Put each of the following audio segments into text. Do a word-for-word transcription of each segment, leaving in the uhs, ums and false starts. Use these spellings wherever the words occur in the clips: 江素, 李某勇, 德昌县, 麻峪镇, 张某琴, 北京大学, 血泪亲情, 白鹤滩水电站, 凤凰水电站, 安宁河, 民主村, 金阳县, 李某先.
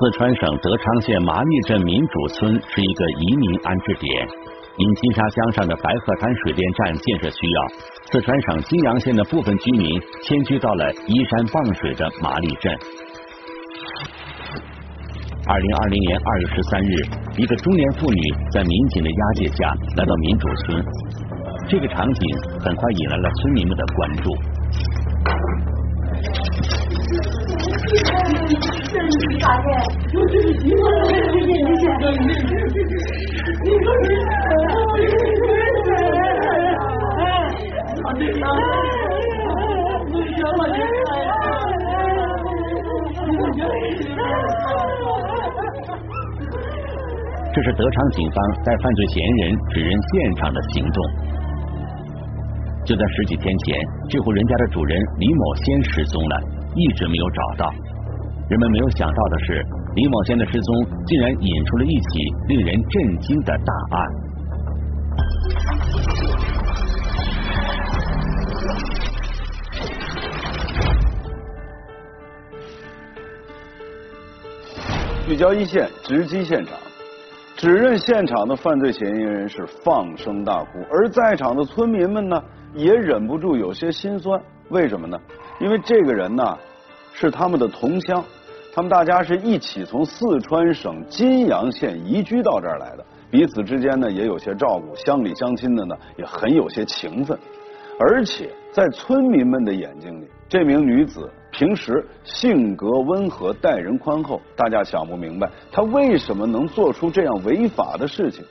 四川省德昌县麻峪镇民主村是一个移民安置点，因金沙江上的白鹤滩水电站建设需要，四川省金阳县的部分居民迁居到了依山傍水的麻峪镇。二零二零年二月十三日，一个中年妇女在民警的押解下来到民主村，这个场景很快引来了村民们的关注。这是德昌警方带犯罪嫌疑人指认现场的行动。就在十几天前，这户人家的主人李某先失踪了，一直没有找到。人们没有想到的是，李某先的失踪竟然引出了一起令人震惊的大案。聚焦一线，直击现场。指认现场的犯罪嫌疑人是放声大哭，而在场的村民们呢，也忍不住有些心酸。为什么呢？因为这个人呢，是他们的同乡，他们大家是一起从四川省金阳县移居到这儿来的，彼此之间呢也有些照顾，乡里乡亲的呢也很有些情分。而且在村民们的眼睛里，这名女子平时性格温和，待人宽厚，大家想不明白她为什么能做出这样违法的事情。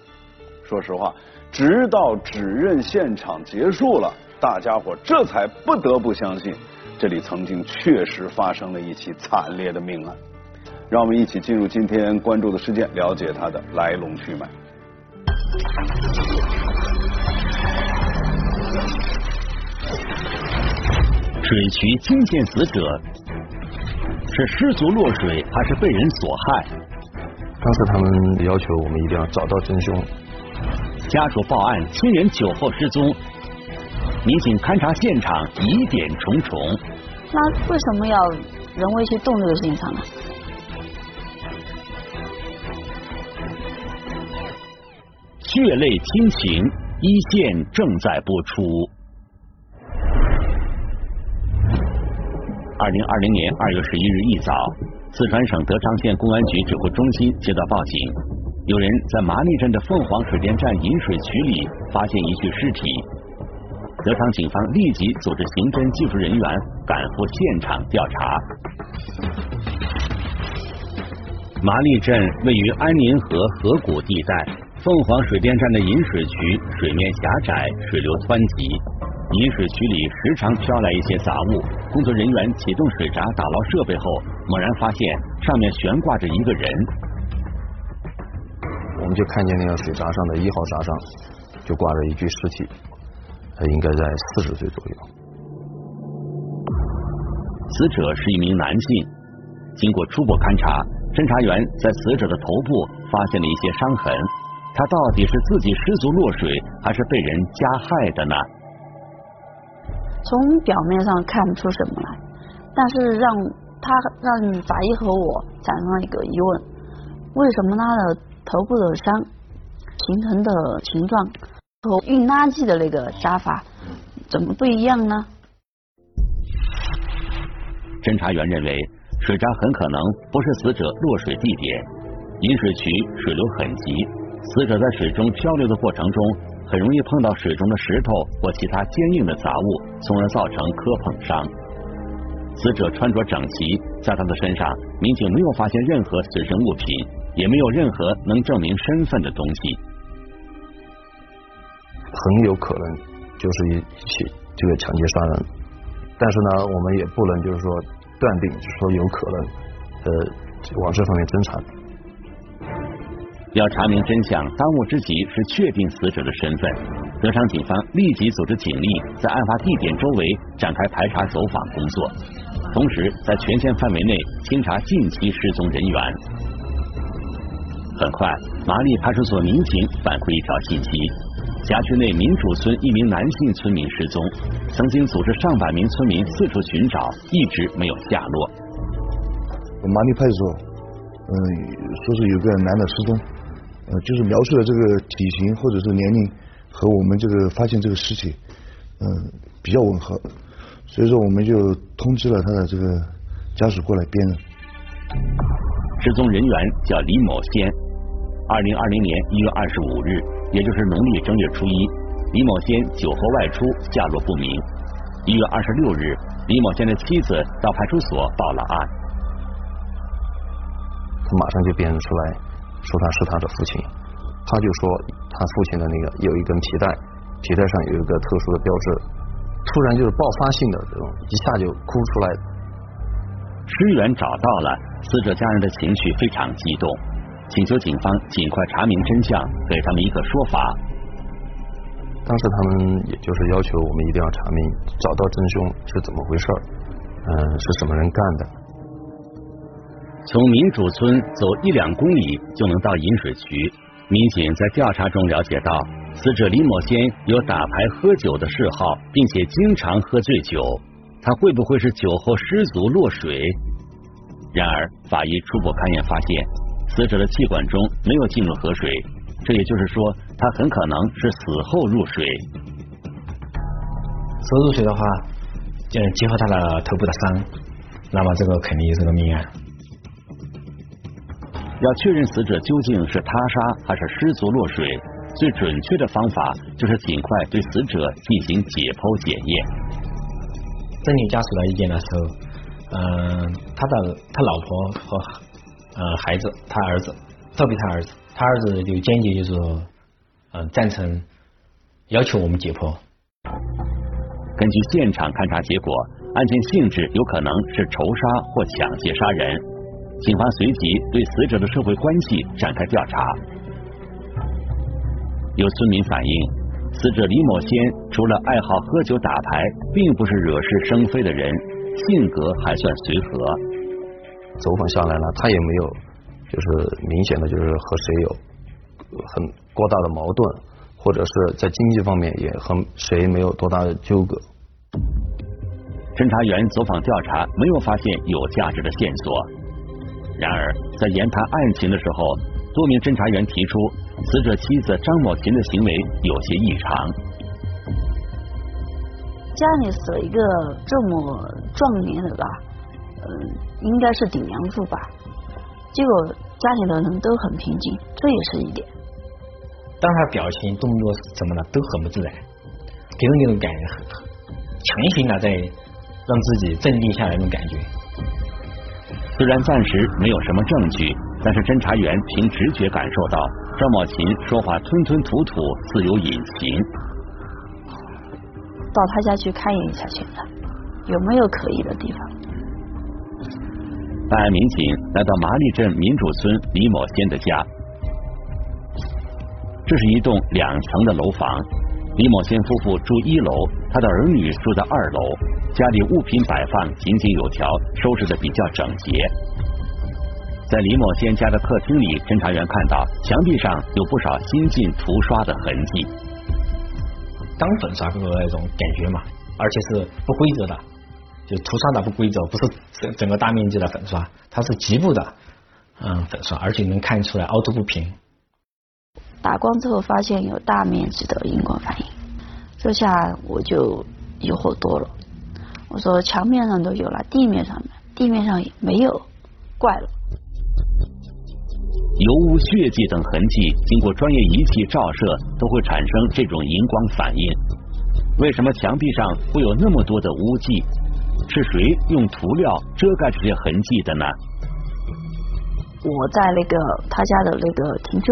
说实话，直到指认现场结束了，大家伙这才不得不相信，这里曾经确实发生了一起惨烈的命案。让我们一起进入今天关注的事件，了解它的来龙去脉。水渠惊现死者，是失足落水还是被人所害？当时他们要求我们一定要找到真凶。家属报案，亲人酒后失踪，民警勘查现场，疑点重重。那为什么要人为去动这个现场呢？血泪亲情，一线正在播出。二零二零年二月十一日一早，四川省德昌县公安局指挥中心接到报警，有人在麻峪镇的凤凰水电站引水渠里发现一具尸体。德昌警方立即组织刑侦技术人员赶赴现场调查。麻峪镇位于安宁河河谷地带，凤凰水电站的引水渠水面狭窄，水流湍急。引水渠里时常飘来一些杂物，工作人员启动水闸打捞设备后，猛然发现上面悬挂着一个人。我们就看见那个水闸上的一号闸上就挂着一具尸体，他应该在四十岁左右。死者是一名男性，经过初步勘查，侦查员在死者的头部发现了一些伤痕，他到底是自己失足落水还是被人加害的呢？从表面上看不出什么来，但是让他让法医和我产生了一个疑问，为什么他的头部的伤形成的形状和运垃圾的那个扎法怎么不一样呢？侦查员认为水闸很可能不是死者落水地点，引水渠水流很急，死者在水中漂流的过程中很容易碰到水中的石头或其他坚硬的杂物，从而造成磕碰伤。死者穿着整齐，在他的身上，民警没有发现任何随身物品，也没有任何能证明身份的东西。很有可能就是一起这个抢劫杀人，但是呢，我们也不能就是说断定，就是说有可能，呃，往这方面侦查。要查明真相，当务之急是确定死者的身份。德昌警方立即组织警力在案发地点周围展开排查走访工作，同时在全县范围内清查近期失踪人员。很快，麻峪派出所民警反馈一条信息，辖区内民主村一名男性村民失踪，曾经组织上百名村民四处寻找，一直没有下落。麻峪派出所嗯，说是有个男的失踪，呃，就是描述了这个体型或者是年龄和我们这个发现这个尸体，嗯、呃，比较吻合，所以说我们就通知了他的这个家属过来辨认。失踪人员叫李某先，二零二零年一月二十五日，也就是农历正月初一，李某先酒后外出，下落不明。一月二十六日，李某先的妻子到派出所报了案。马上就辨认出来，说他是他的父亲。他就说他父亲的那个有一根皮带，皮带上有一个特殊的标志，突然就是爆发性的这种，一下就哭出来。尸源找到了，死者家人的情绪非常激动，请求警方尽快查明真相，给他们一个说法。当时他们也就是要求我们一定要查明，找到真凶是怎么回事，嗯、呃，是什么人干的。从民主村走一两公里就能到饮水渠，民警在调查中了解到，死者李某先有打牌喝酒的嗜好，并且经常喝醉酒，他会不会是酒后失足落水？然而法医初步勘验发现，死者的气管中没有进入河水，这也就是说他很可能是死后入水。死后入水的话，结合他的头部的伤，那么这个肯定是个命案。要确认死者究竟是他杀还是失足落水，最准确的方法就是尽快对死者进行解剖检验。征询家属的意见的时候，嗯、呃，他的他老婆和呃孩子，他儿子特别他儿子，他儿子就坚决就是说，呃，赞成要求我们解剖。根据现场勘查结果，案件性质有可能是仇杀或抢劫杀人。警方随即对死者的社会关系展开调查。有村民反映，死者李某先除了爱好喝酒打牌，并不是惹是生非的人，性格还算随和。走访下来了，他也没有就是明显的就是和谁有很过大的矛盾，或者是在经济方面也和谁没有多大的纠葛。侦查员走访调查，没有发现有价值的线索。然而在研判案情的时候，多名侦查员提出死者妻子张某琴的行为有些异常。家里死了一个这么壮年的吧，嗯、呃，应该是顶梁柱吧，结果家里的人都很平静，这也是一点。当他表情动作什么的都很不自然，给人那种感觉很强行的在让自己镇定下来那种感觉。虽然暂时没有什么证据，但是侦查员凭直觉感受到张某琴说话吞吞吐吐，似有隐情。到他家去勘验一下现在有没有可疑的地方。办案民警来到麻栗镇民主村李某先的家，这是一栋两层的楼房，李某先夫妇住一楼，他的儿女住在二楼，家里物品摆放井井有条，收拾的比较整洁。在李某先家的客厅里，侦查员看到墙壁上有不少新近涂刷的痕迹，钢粉刷的那种感觉嘛，而且是不规则的，就涂刷的不规则，不是整个大面积的粉刷，它是局部的嗯粉刷，而且能看出来凹凸不平。打光之后发现有大面积的荧光反应，这下我就疑惑多了。我说墙面上都有了，地面上地面上也没有，怪了。油污、血迹等痕迹经过专业仪器照射都会产生这种荧光反应，为什么墙壁上会有那么多的污迹？是谁用涂料遮盖这些痕迹的呢？我在那个他家的那个停车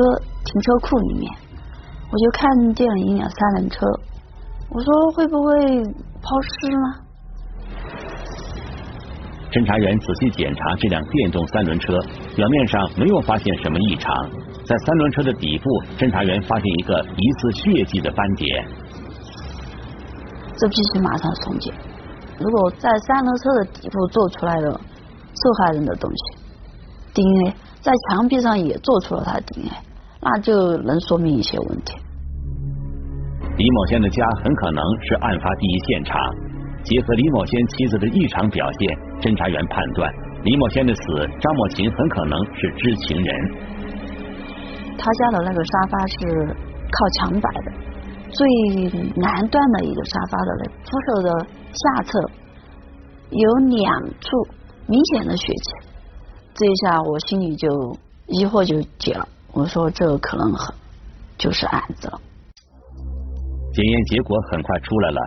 停车库里面，我就看见了一辆三轮车，我说会不会抛尸呢？侦查员仔细检查这辆电动三轮车，表面上没有发现什么异常，在三轮车的底部，侦查员发现一个疑似血迹的斑点。这必须马上送检，如果在三轮车的底部做出来的受害人的东西 D N A， 在墙壁上也做出了他的 D N A， 那就能说明一些问题。李某先的家很可能是案发第一现场。结合李某先妻子的异常表现，侦查员判断李某仙的死，张某琴很可能是知情人。他家的那个沙发是靠墙摆的，最南端的一个沙发的扶手的下侧有两处明显的血迹，这一下我心里就疑惑就解了，我说这可能就是案子了。检验结果很快出来了，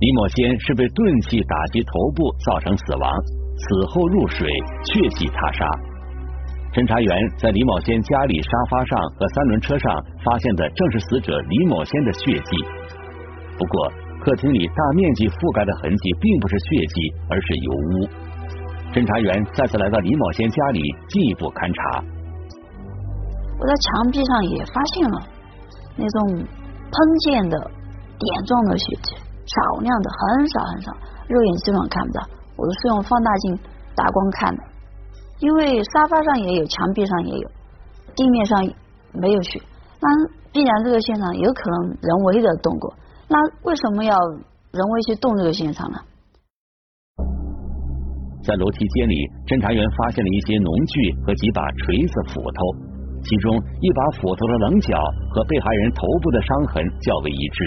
李某仙是被钝器打击头部造成死亡，死后入水血迹他杀。侦查员在李某仙家里沙发上和三轮车上发现的正是死者李某仙的血迹，不过客厅里大面积覆盖的痕迹并不是血迹，而是油污。侦查员再次来到李某仙家里进一步勘查，我在墙壁上也发现了那种喷溅的点状的血迹，少量的，很少很少，肉眼基本上看不到，我是用放大镜打光看的。因为沙发上也有，墙壁上也有，地面上没有血，那必然这个现场有可能人为的动过，那为什么要人为去动这个现场呢？在楼梯间里，侦查员发现了一些农具和几把锤子、斧头，其中一把斧头的棱角和被害人头部的伤痕较为一致。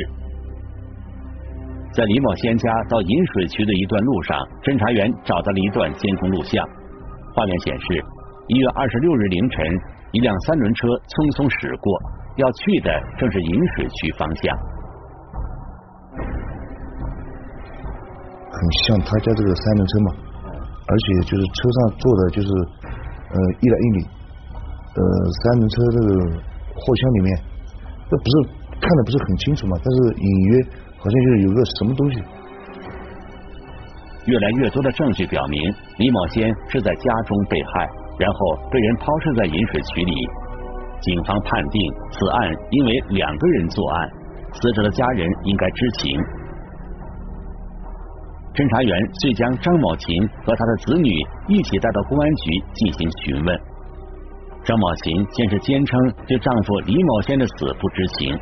在李某仙家到引水渠的一段路上，侦查员找到了一段监控录像。画面显示，一月二十六日凌晨，一辆三轮车匆匆驶过，要去的正是引水渠方向。很像他家这个三轮车嘛，而且就是车上坐的就是呃一男一女，呃三轮车这个货箱里面，这不是看的不是很清楚嘛，但是隐约好像就是有个什么东西。越来越多的证据表明，李某仙是在家中被害，然后被人抛尸在引水渠里。警方判定此案因为两个人作案，死者的家人应该知情。侦查员遂将张某琴和他的子女一起带到公安局进行询问。张某琴先是坚称对丈夫李某仙的死不知情，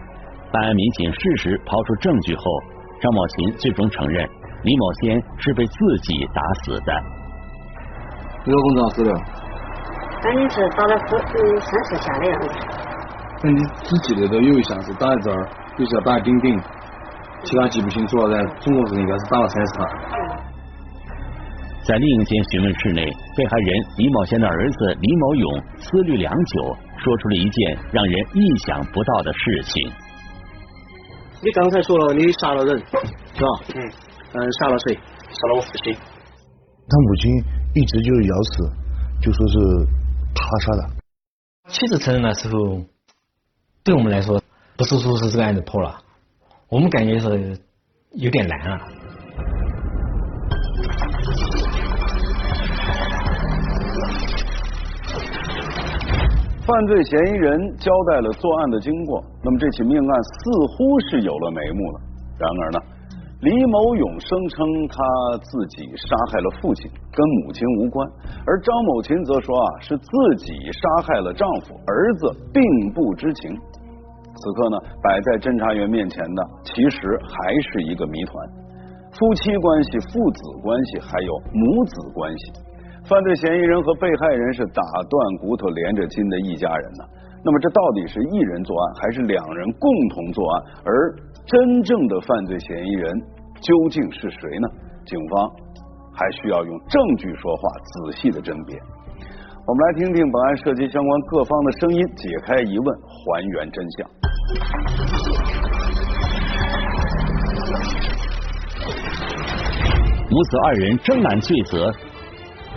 办案民警适时抛出证据后，张某琴最终承认李某仙是被自己打死的。你老公咋死的？俺女是打了三四下的样子。那你只记得都有一下是打在这儿，有一下打在顶顶，其他记不清楚了，但总共是应该是打了三十下。在另一间询问室内，被害人李某仙的儿子李某勇思虑良久，说出了一件让人意想不到的事情。你刚才说了你杀了人是吧？嗯嗯，杀了谁？杀了我父亲。他母亲一直就是咬死，就说是他杀的。妻子承认的时候，对我们来说不是说是这个案子破了，我们感觉是有点难啊。犯罪嫌疑人交代了作案的经过，那么这起命案似乎是有了眉目了。然而呢，李某勇声称他自己杀害了父亲，跟母亲无关，而张某琴则说啊是自己杀害了丈夫，儿子并不知情。此刻呢，摆在侦查员面前的其实还是一个谜团，夫妻关系、父子关系还有母子关系，犯罪嫌疑人和被害人是打断骨头连着筋的一家人呢、啊。那么这到底是一人作案还是两人共同作案，而真正的犯罪嫌疑人究竟是谁呢？警方还需要用证据说话，仔细的甄别。我们来听听本案涉及相关各方的声音，解开疑问，还原真相。母子二人争揽罪责，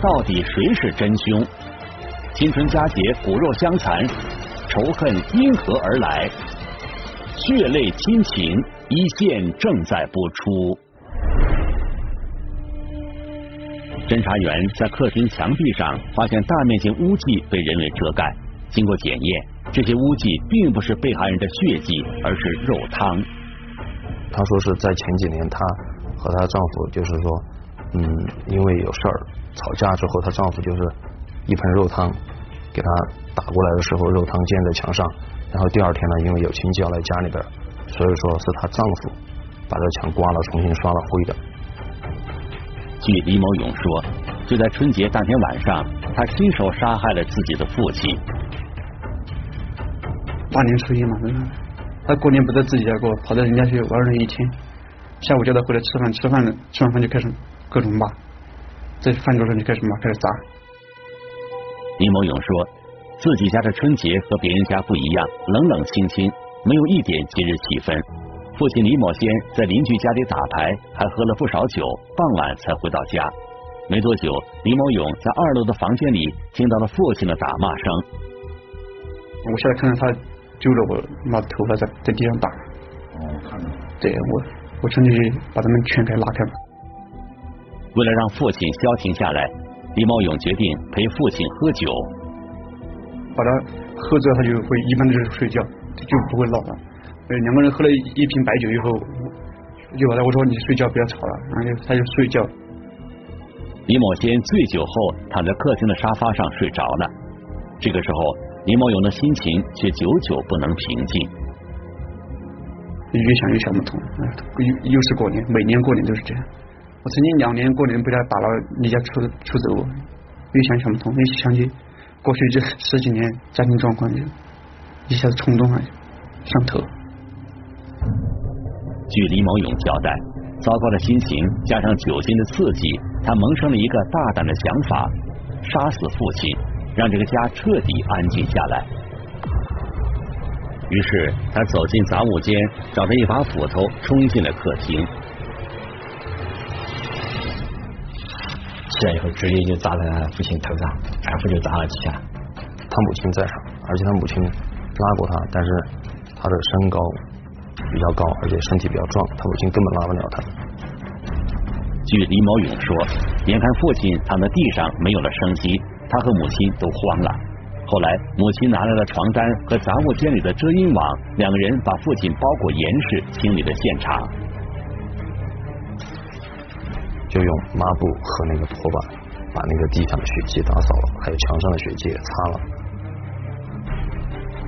到底谁是真凶？青春佳节，骨肉相残，仇恨因何而来？血泪亲情，一线正在播出。侦查员在客厅墙壁上发现大面积污迹被人为遮盖，经过检验，这些污迹并不是被害人的血迹，而是肉汤。他说是在前几年，她和她丈夫就是说，嗯，因为有事儿吵架之后，她丈夫就是一盆肉汤给她打过来的时候，肉汤溅在墙上。然后第二天呢，因为有亲戚要来家里边，所以说是她丈夫把这墙刮了，重新刷了灰的。据李某勇说，就在春节当天晚上，他亲手杀害了自己的父亲。大年初一嘛，他过年不在自己家过，跑到人家去玩了一天。下午叫他回来吃饭，吃饭吃完饭就开始各种骂，在饭桌上就开始骂，开始砸。李某勇说，自己家的春节和别人家不一样，冷冷清清，没有一点节日气氛。父亲李某先在邻居家里打牌，还喝了不少酒，傍晚才回到家。没多久，李某勇在二楼的房间里听到了父亲的打骂声。我现在看到他揪着我妈的头发在在地上打。哦，看到。对我，我冲进去把他们全给拉开了。为了让父亲消停下来，李某勇决定陪父亲喝酒。把他喝醉，他就会一般就是睡觉，就不会闹了。两个人喝了一瓶白酒以后，就把他我说你睡觉不要吵了，然后他就睡觉。李某先醉酒后躺在客厅的沙发上睡着了。这个时候，李某勇的心情却久久不能平静。越想越想不通，又又是过年，每年过年都是这样。我曾经两年过年被他打了离家出出走过，越想越想不通，一想起过去这十几年家庭状况，就一下子冲动了，上头。据李某勇交代，糟糕的心情加上酒精的刺激，他萌生了一个大胆的想法：杀死父亲，让这个家彻底安静下来。于是他走进杂物间，找着一把斧头冲进了客厅，起来以后直接就砸在他父亲头上，反复就砸了几下。他母亲在场，而且他母亲拉过他，但是他的身高比较高，而且身体比较壮，他母亲根本拉不了他。据李某勇说，眼看父亲躺在地上没有了生机，他和母亲都慌了。后来母亲拿来了床单和杂物间里的遮阴网，两个人把父亲包裹严实，清理了现场，就用抹布和那个拖把把那个地上的血迹打扫了，还有墙上的血迹也擦了。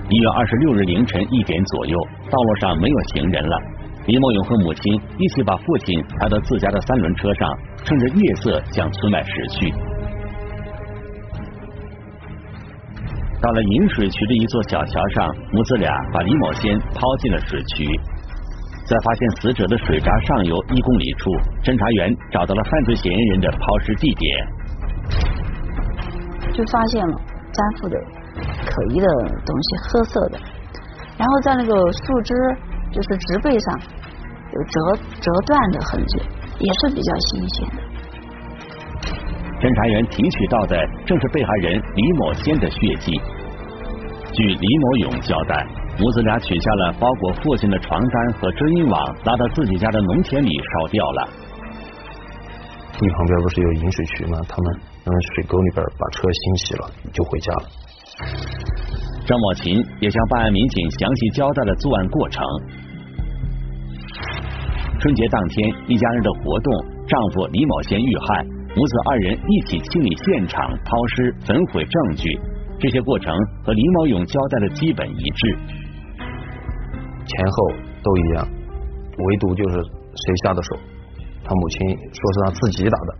一月二十六日凌晨一点左右，道路上没有行人了。李某勇和母亲一起把父亲抬到自家的三轮车上，趁着夜色向村外驶去。到了引水渠的一座小桥上，母子俩把李某先抛进了水渠。在发现死者的水闸上游一公里处，侦查员找到了犯罪嫌疑人的抛尸地点，就发现了家父的可疑的东西，褐色的，然后在那个树枝就是植被上有折折断的痕迹，也是比较新鲜的。侦查员提取到的正是被害人李某先的血迹。据李某勇交代，母子俩取下了包裹父亲的床单和遮阴网，拉到自己家的农田里烧掉了。地旁边不是有引水渠吗？他们从水沟里边把车清洗了，就回家了。张某琴也向办案民警详细交代了作案过程。春节当天，一家人的活动，丈夫李某先遇害，母子二人一起清理现场、抛尸、焚毁证据，这些过程和李某勇交代的基本一致，前后都一样，唯独就是谁下的手，他母亲说是他自己打的。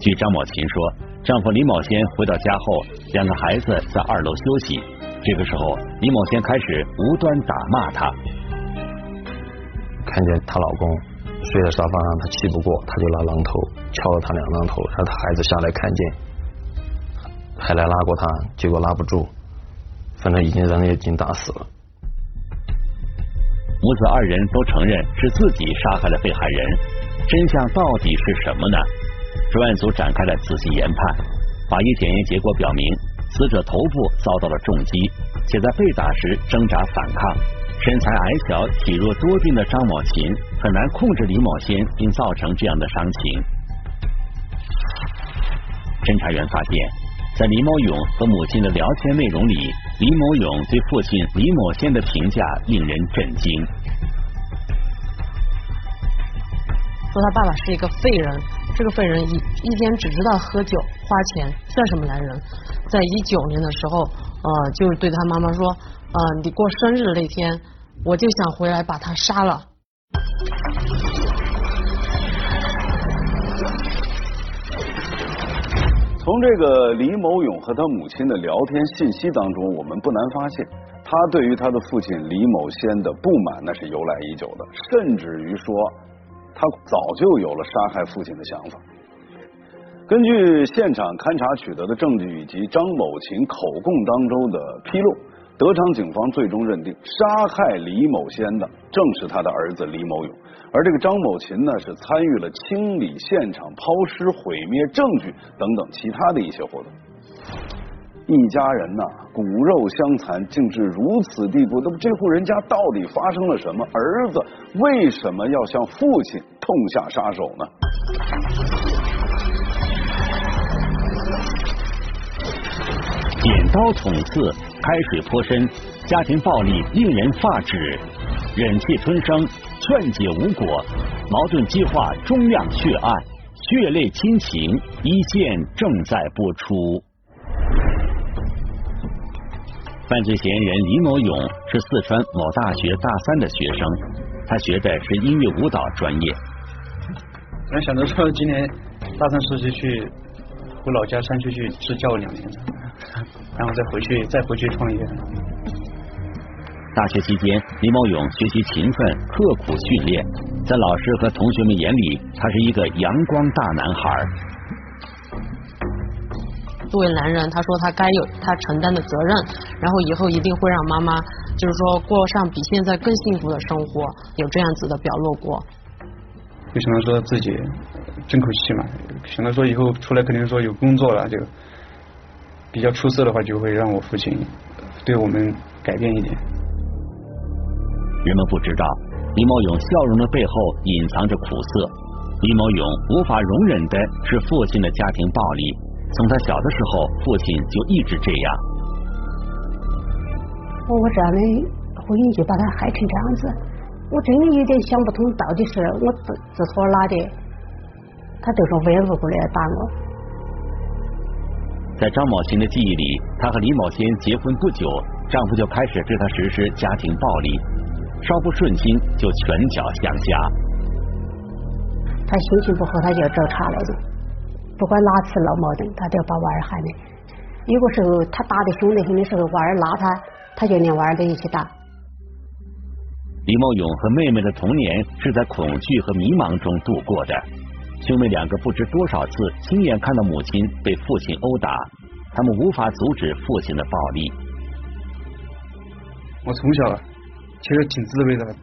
据张某琴说，丈夫李某先回到家后，两个孩子在二楼休息。这个时候，李某先开始无端打骂她。看见她老公睡在沙发上，她气不过，她就拉榔头敲了他两榔头，让他孩子下来看见，还来拉过他，结果拉不住，反正已经人也已经打死了。母子二人都承认是自己杀害了被害人，真相到底是什么呢？专案组展开了仔细研判，法医检验结果表明，死者头部遭到了重击，且在被打时挣扎反抗。身材矮小、体弱多病的张某琴很难控制李某先，并造成这样的伤情。侦查员发现，在李某勇和母亲的聊天内容里，李某勇对父亲李某先的评价令人震惊，说他爸爸是一个废人，这个废人一一天只知道喝酒花钱，算什么男人？在一九年的时候，呃，就是对他妈妈说，呃，你过生日那天，我就想回来把他杀了。从这个李某勇和他母亲的聊天信息当中，我们不难发现，他对于他的父亲李某先的不满那是由来已久的，甚至于说他早就有了杀害父亲的想法。根据现场勘查取得的证据以及张某琴口供当中的披露，德昌警方最终认定杀害李某先的正是他的儿子李某勇，而这个张某琴呢是参与了清理现场、抛尸、毁灭证据等等其他的一些活动。一家人呢、啊、骨肉相残，竟至如此地步，那么这户人家到底发生了什么？儿子为什么要向父亲痛下杀手呢？剪刀捅刺，开水泼身，家庭暴力令人发指，忍气吞声，劝解无果，矛盾激化，终酿血案，血泪亲情，一线正在播出。犯罪嫌疑人李某勇是四川某大学大三的学生，他学的是音乐舞蹈专业。本想着说今年大三时期去回老家山区去支教两年，然后再回去再回去创业。大学期间，李某勇学习勤奋，刻苦训练，在老师和同学们眼里，他是一个阳光大男孩。作为男人，他说他该有他承担的责任，然后以后一定会让妈妈，就是说过上比现在更幸福的生活，有这样子的表露过。就想到说自己争口气嘛，想到说以后出来肯定说有工作了，就比较出色的话，就会让我父亲对我们改变一点。人们不知道，李某勇笑容的背后隐藏着苦涩。李某勇无法容忍的是父亲的家庭暴力，从他小的时候，父亲就一直这样。我这样的婚姻就把他害成这样子，我真的有点想不通，到底是我自自托拉的，他就是无缘无故来打我。在张某琴的记忆里，她和李某先结婚不久，丈夫就开始对她实施家庭暴力，稍不顺心就拳脚相加。她心情不好，她就要找茬来的，不管哪次闹矛盾，她都要把娃儿喊来。有个时候她打的凶得很的时候，娃儿拉她，她就连娃儿都一起打。李某勇和妹妹的童年是在恐惧和迷茫中度过的，兄妹两个不知多少次亲眼看到母亲被父亲殴打，他们无法阻止父亲的暴力。我从小其实挺自卑的，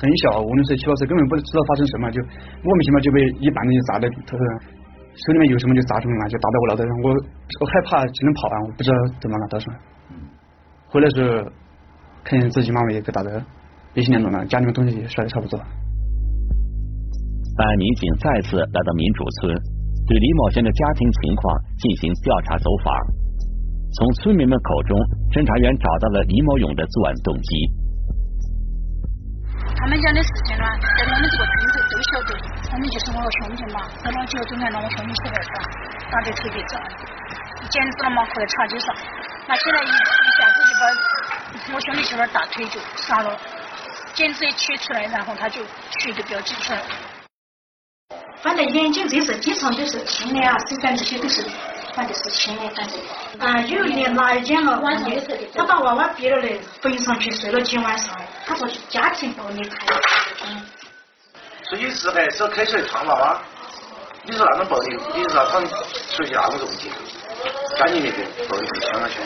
很小，无论是七八岁，根本不知道发生什么，就莫名其妙就被一板凳就砸的，手里面有什么就砸出来，就打到我脑袋上，我我害怕只能跑啊，我不知道怎么拿到手。回来时候看见自己妈妈也被打得鼻青脸肿了，家里面东西也摔得差不多。办案民警再次来到民主村，对李某先的家庭情况进行调查走访。从村民们口中，侦查员找到了李某勇的作案动机。他们家的事情呢，在我们这个村子都晓得，我们就是我兄弟嘛，我老舅总爱拿我兄弟出来耍，打得特别早，简直了嘛，可在茶几上，那现在一一下子就把我兄弟媳妇大腿就杀了，简直也切出来，然后他就血都飙挤出来。反正眼睛这是底层就是青的啊，手掌这些都是，反正是青的，反正啊有的拿剪了，晚上他把娃娃逼了嘞，背上去睡了几晚上。他说家庭暴力太严重。出去自拍手开水烫娃娃，你是哪种暴力？你是哪种出去哪种东西？家庭那边暴力相当凶。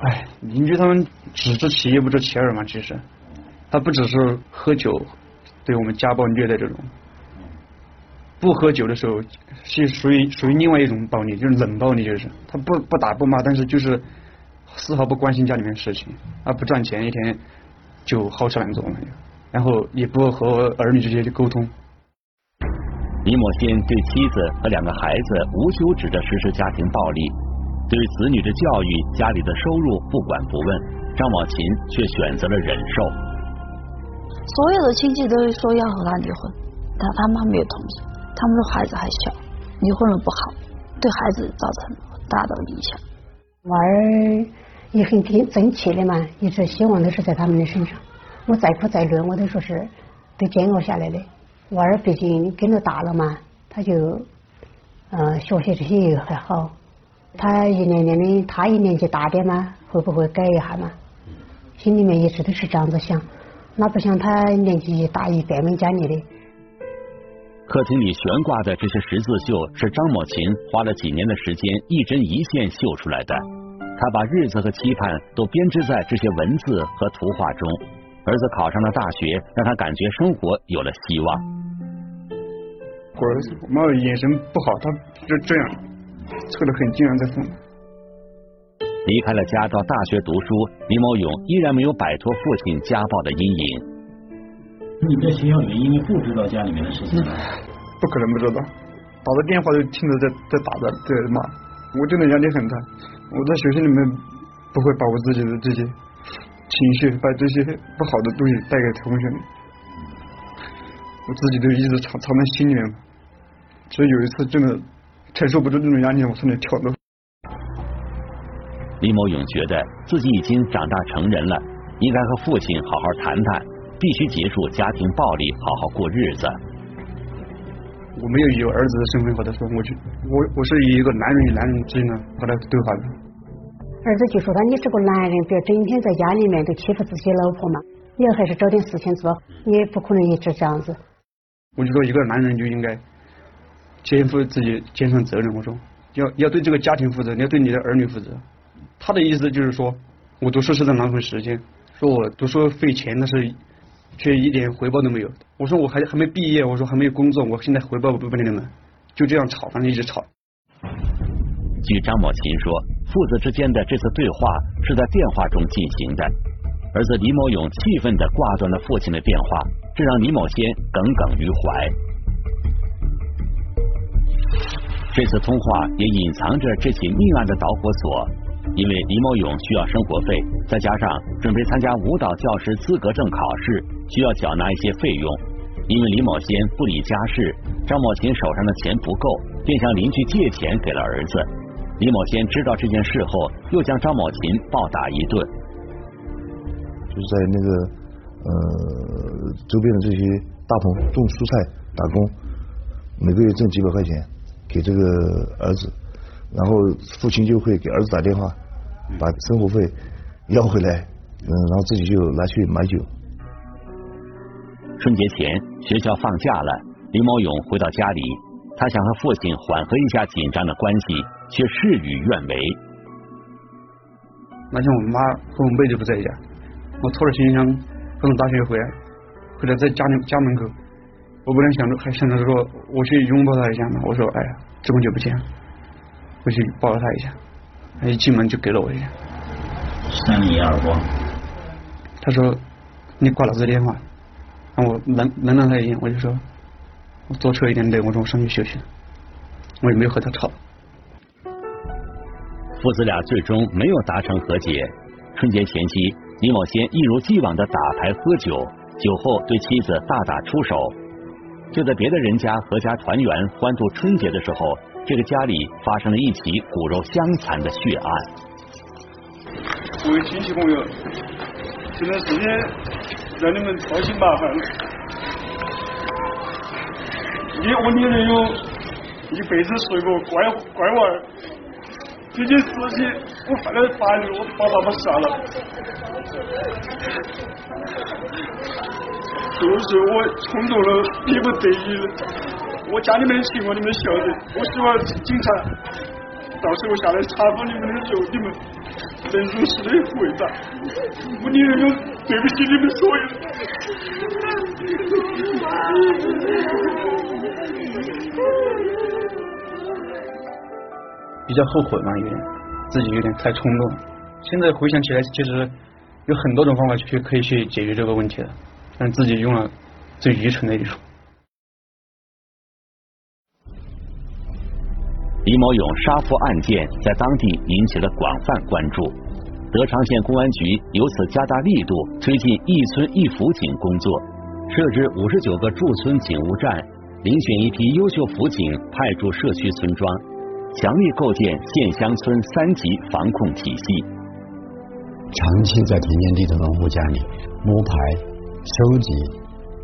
哎，邻居他们只知其一不知其二嘛，其实他不只是喝酒对我们家暴虐待这种。不喝酒的时候是属于属于另外一种暴力，就是冷暴力，就是他不不打不骂，但是就是丝毫不关心家里面事情，他不赚钱，一天就好吃懒做嘛，然后也不和儿女之间的沟通。李某先对妻子和两个孩子无休止的实施家庭暴力，对于子女的教育、家里的收入不管不问，张某琴却选择了忍受。所有的亲戚都说要和他离婚，但他妈没有同意。他们说孩子还小，离婚了不好，对孩子造成大的影响。娃儿也很挺争气的嘛，一直希望都是在他们的身上。我再苦再累，我都说是都煎熬下来的。娃儿毕竟跟着大了嘛，他就嗯，学习这些还好。他一年年的，他一年纪大点嘛，会不会改一下嘛？心里面一直都是这样子想，那不像他年纪大一变本加厉的。客厅里悬挂的这些十字绣是张某琴花了几年的时间一针一线绣出来的，他把日子和期盼都编织在这些文字和图画中。儿子考上了大学，让他感觉生活有了希望。我儿子我妈的眼神不好，他就这样凑得很近，然在缝。离开了家到大学读书，李某勇依然没有摆脱父亲家暴的阴影。你在学校里面因为不知道家里面的事情，不可能不知道，打个电话就听着在在打着在骂，我真的压力很大。我在学校里面不会把我自己的这些情绪，把这些不好的东西带给同学们，我自己都一直藏藏在心里面。所以有一次真的承受不住这种压力，我从那跳楼。李某勇觉得自己已经长大成人了，应该和父亲好好谈谈。必须结束家庭暴力，好好过日子。我没有以儿子的身份和他说，我我我是以一个男人与男人之间和他对话的。儿子就说他，你是个男人，别整天在家里面都欺负自己老婆嘛，你还是找点事情做，你不可能一直这样子。我就说一个男人就应该肩负自己肩上责任，我说要要对这个家庭负责，你要对你的儿女负责。他的意思就是说我读书是在浪费时间，说我读书费钱，但是却一点回报都没有。我说我还还没毕业，我说还没有工作，我现在回报不给你们，就这样吵，反正一直吵。据张某琴说，父子之间的这次对话是在电话中进行的。儿子李某勇气愤地挂断了父亲的电话，这让李某先耿耿于怀。这次通话也隐藏着这起命案的导火索。因为李某勇需要生活费，再加上准备参加舞蹈教师资格证考试，需要缴纳一些费用。因为李某先不理家事，张某琴手上的钱不够，便向邻居借钱给了儿子。李某先知道这件事后，又将张某琴暴打一顿。就是在那个呃周边的这些大棚种蔬菜打工，每个月挣几百块钱给这个儿子。然后父亲就会给儿子打电话，把生活费要回来，嗯，然后自己就拿去买酒。春节前学校放假了，李某勇回到家里，他想和父亲缓和一下紧张的关系，却事与愿违。那天我妈和我妹就不在家，我拖着行李箱从大学回来，回来在家里家门口，我本来想着还想着说我去拥抱她一下嘛，我说哎呀，这么久不见。回去抱了他一下，他一进门就给了我一下，扇你一耳光。他说你挂老子电话，让我能能让他一眼，我就说我坐车有点累，我说我上去休息，我也没有和他吵。父子俩最终没有达成和解。春节前夕，李某先一如既往的打牌喝酒，酒后对妻子大打出手。就在别的人家合家团圆欢度春节的时候，这个家里发生了一起骨肉相残的血案。作为亲戚朋友，这段时间让你们操心麻烦了。你我女人用一辈子是一个乖乖娃儿，这件事情我犯了法律，我把他们杀了。就是我冲动了，逼不得已。我家里面请我你们晓得，我希望警察到时候下来查封你们的酒，你们能如实的回答。我女人用对不起你们所有比较后悔嘛，有点自己有点太冲动。现在回想起来，其实有很多种方法去可以去解决这个问题的，但自己用了最愚蠢的一种。李某勇杀父案件在当地引起了广泛关注，德昌县公安局由此加大力度推进一村一辅警工作，设置五十九个驻村警务站，遴选一批优秀辅警派驻社区村庄，强力构建县乡村三级防控体系。长期在田间地头农户家里摸排收集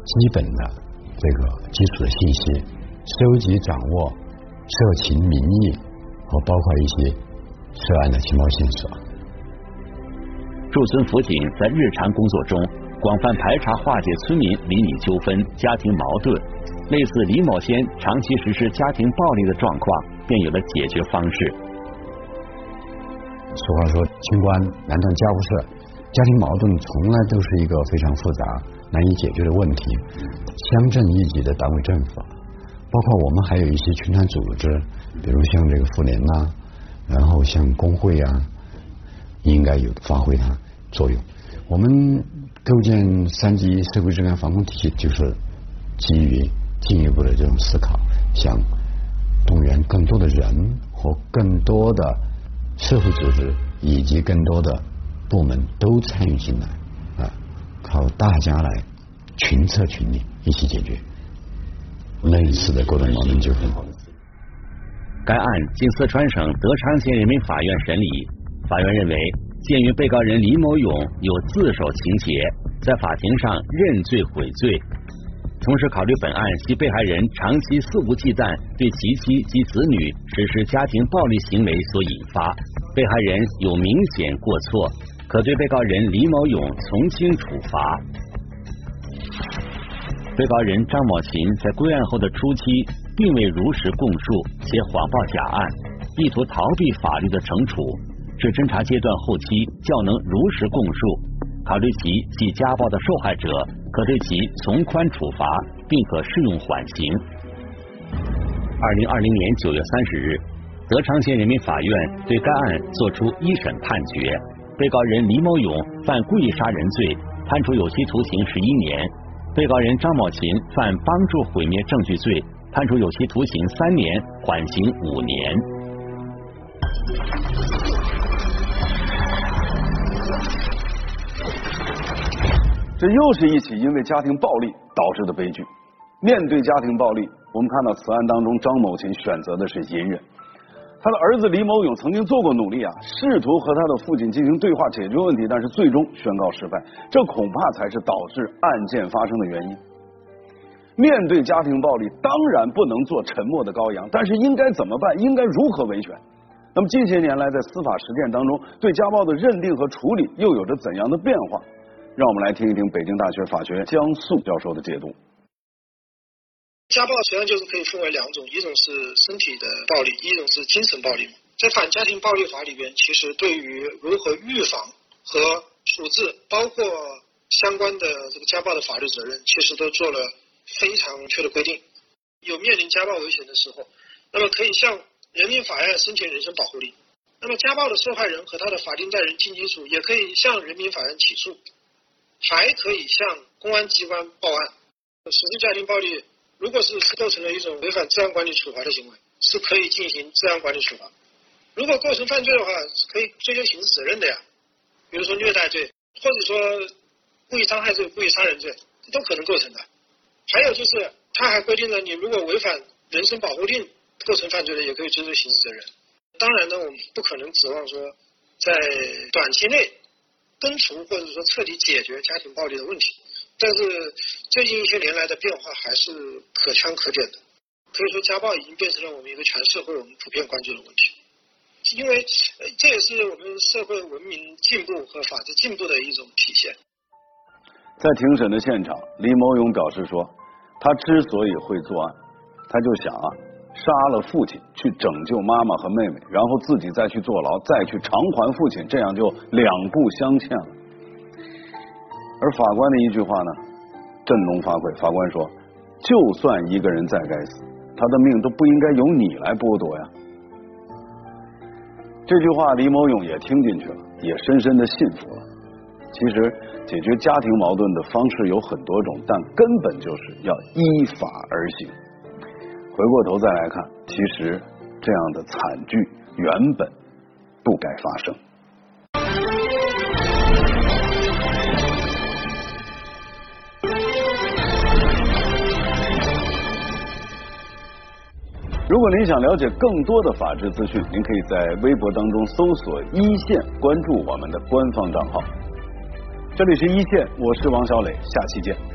基本的这个基础的信息，收集掌握社情民意，和包括一些涉案的情报线索。驻村辅警在日常工作中广泛排查化解村民邻里纠纷、家庭矛盾，类似李某先长期实施家庭暴力的状况，便有了解决方式。俗话说，清官难断家务事。家庭矛盾从来都是一个非常复杂、难以解决的问题。乡镇一级的单位政府，包括我们还有一些群团组织，比如像这个妇联呐、啊，然后像工会啊，应该有发挥它作用。我们构建三级社会治安防控体系，就是基于进一步的这种思考，想动员更多的人和更多的社会组织以及更多的部门都参与进来啊，靠大家来群策群力，一起解决类似的各种矛盾纠纷。该案经四川省德昌县人民法院审理，法院认为，鉴于被告人李某勇有自首情节，在法庭上认罪悔罪，同时考虑本案系被害人长期肆无忌惮对其妻及子女实施家庭暴力行为所引发，被害人有明显过错，可对被告人李某勇从轻处罚。被告人张某琴在归案后的初期并未如实供述，且谎报假案，意图逃避法律的惩处，至侦查阶段后期较能如实供述。考虑其系家暴的受害者，可对其从宽处罚，并可适用缓刑。二零二零年九月三十日，德昌县人民法院对该案作出一审判决。被告人李某勇犯故意杀人罪，判处有期徒刑十一年；被告人张某琴犯帮助毁灭证据罪，判处有期徒刑三年，缓刑五年。这又是一起因为家庭暴力导致的悲剧。面对家庭暴力，我们看到此案当中，张某琴选择的是隐忍。他的儿子李某勇曾经做过努力啊，试图和他的父亲进行对话解决问题，但是最终宣告失败，这恐怕才是导致案件发生的原因。面对家庭暴力，当然不能做沉默的羔羊，但是应该怎么办？应该如何维权？那么近些年来在司法实践当中，对家暴的认定和处理又有着怎样的变化？让我们来听一听北京大学法学江素教授的解读。家暴实际上就是可以分为两种，一种是身体的暴力，一种是精神暴力。在反家庭暴力法里边，其实对于如何预防和处置，包括相关的这个家暴的法律责任，其实都做了非常明确的规定。有面临家暴危险的时候，那么可以向人民法院申请人身保护令。那么家暴的受害人和他的法定代理人、近亲属也可以向人民法院起诉，还可以向公安机关报案。实施家庭暴力，如果是构成了一种违反治安管理处罚的行为，是可以进行治安管理处罚。如果构成犯罪的话，是可以追究刑事责任的呀，比如说虐待罪，或者说故意伤害罪、故意杀人罪，这都可能构成的。还有就是，他还规定了，你如果违反人身保护令构成犯罪的，也可以追究刑事责任。当然呢，我们不可能指望说在短期内根除或者说彻底解决家庭暴力的问题。但是最近一些年来的变化还是可圈可点的，可以说家暴已经变成了我们一个全社会我们普遍关注的问题，因为这也是我们社会文明进步和法治进步的一种体现。在庭审的现场，李某勇表示说，他之所以会作案，他就想啊，杀了父亲去拯救妈妈和妹妹，然后自己再去坐牢，再去偿还父亲，这样就两不相欠了。而法官的一句话呢，振聋发聩。法官说，就算一个人再该死，他的命都不应该由你来剥夺呀。这句话李某勇也听进去了，也深深的信服了。其实解决家庭矛盾的方式有很多种，但根本就是要依法而行。回过头再来看，其实这样的惨剧原本不该发生。如果您想了解更多的法治资讯，您可以在微博当中搜索一线，关注我们的官方账号。这里是一线，我是王小磊，下期见。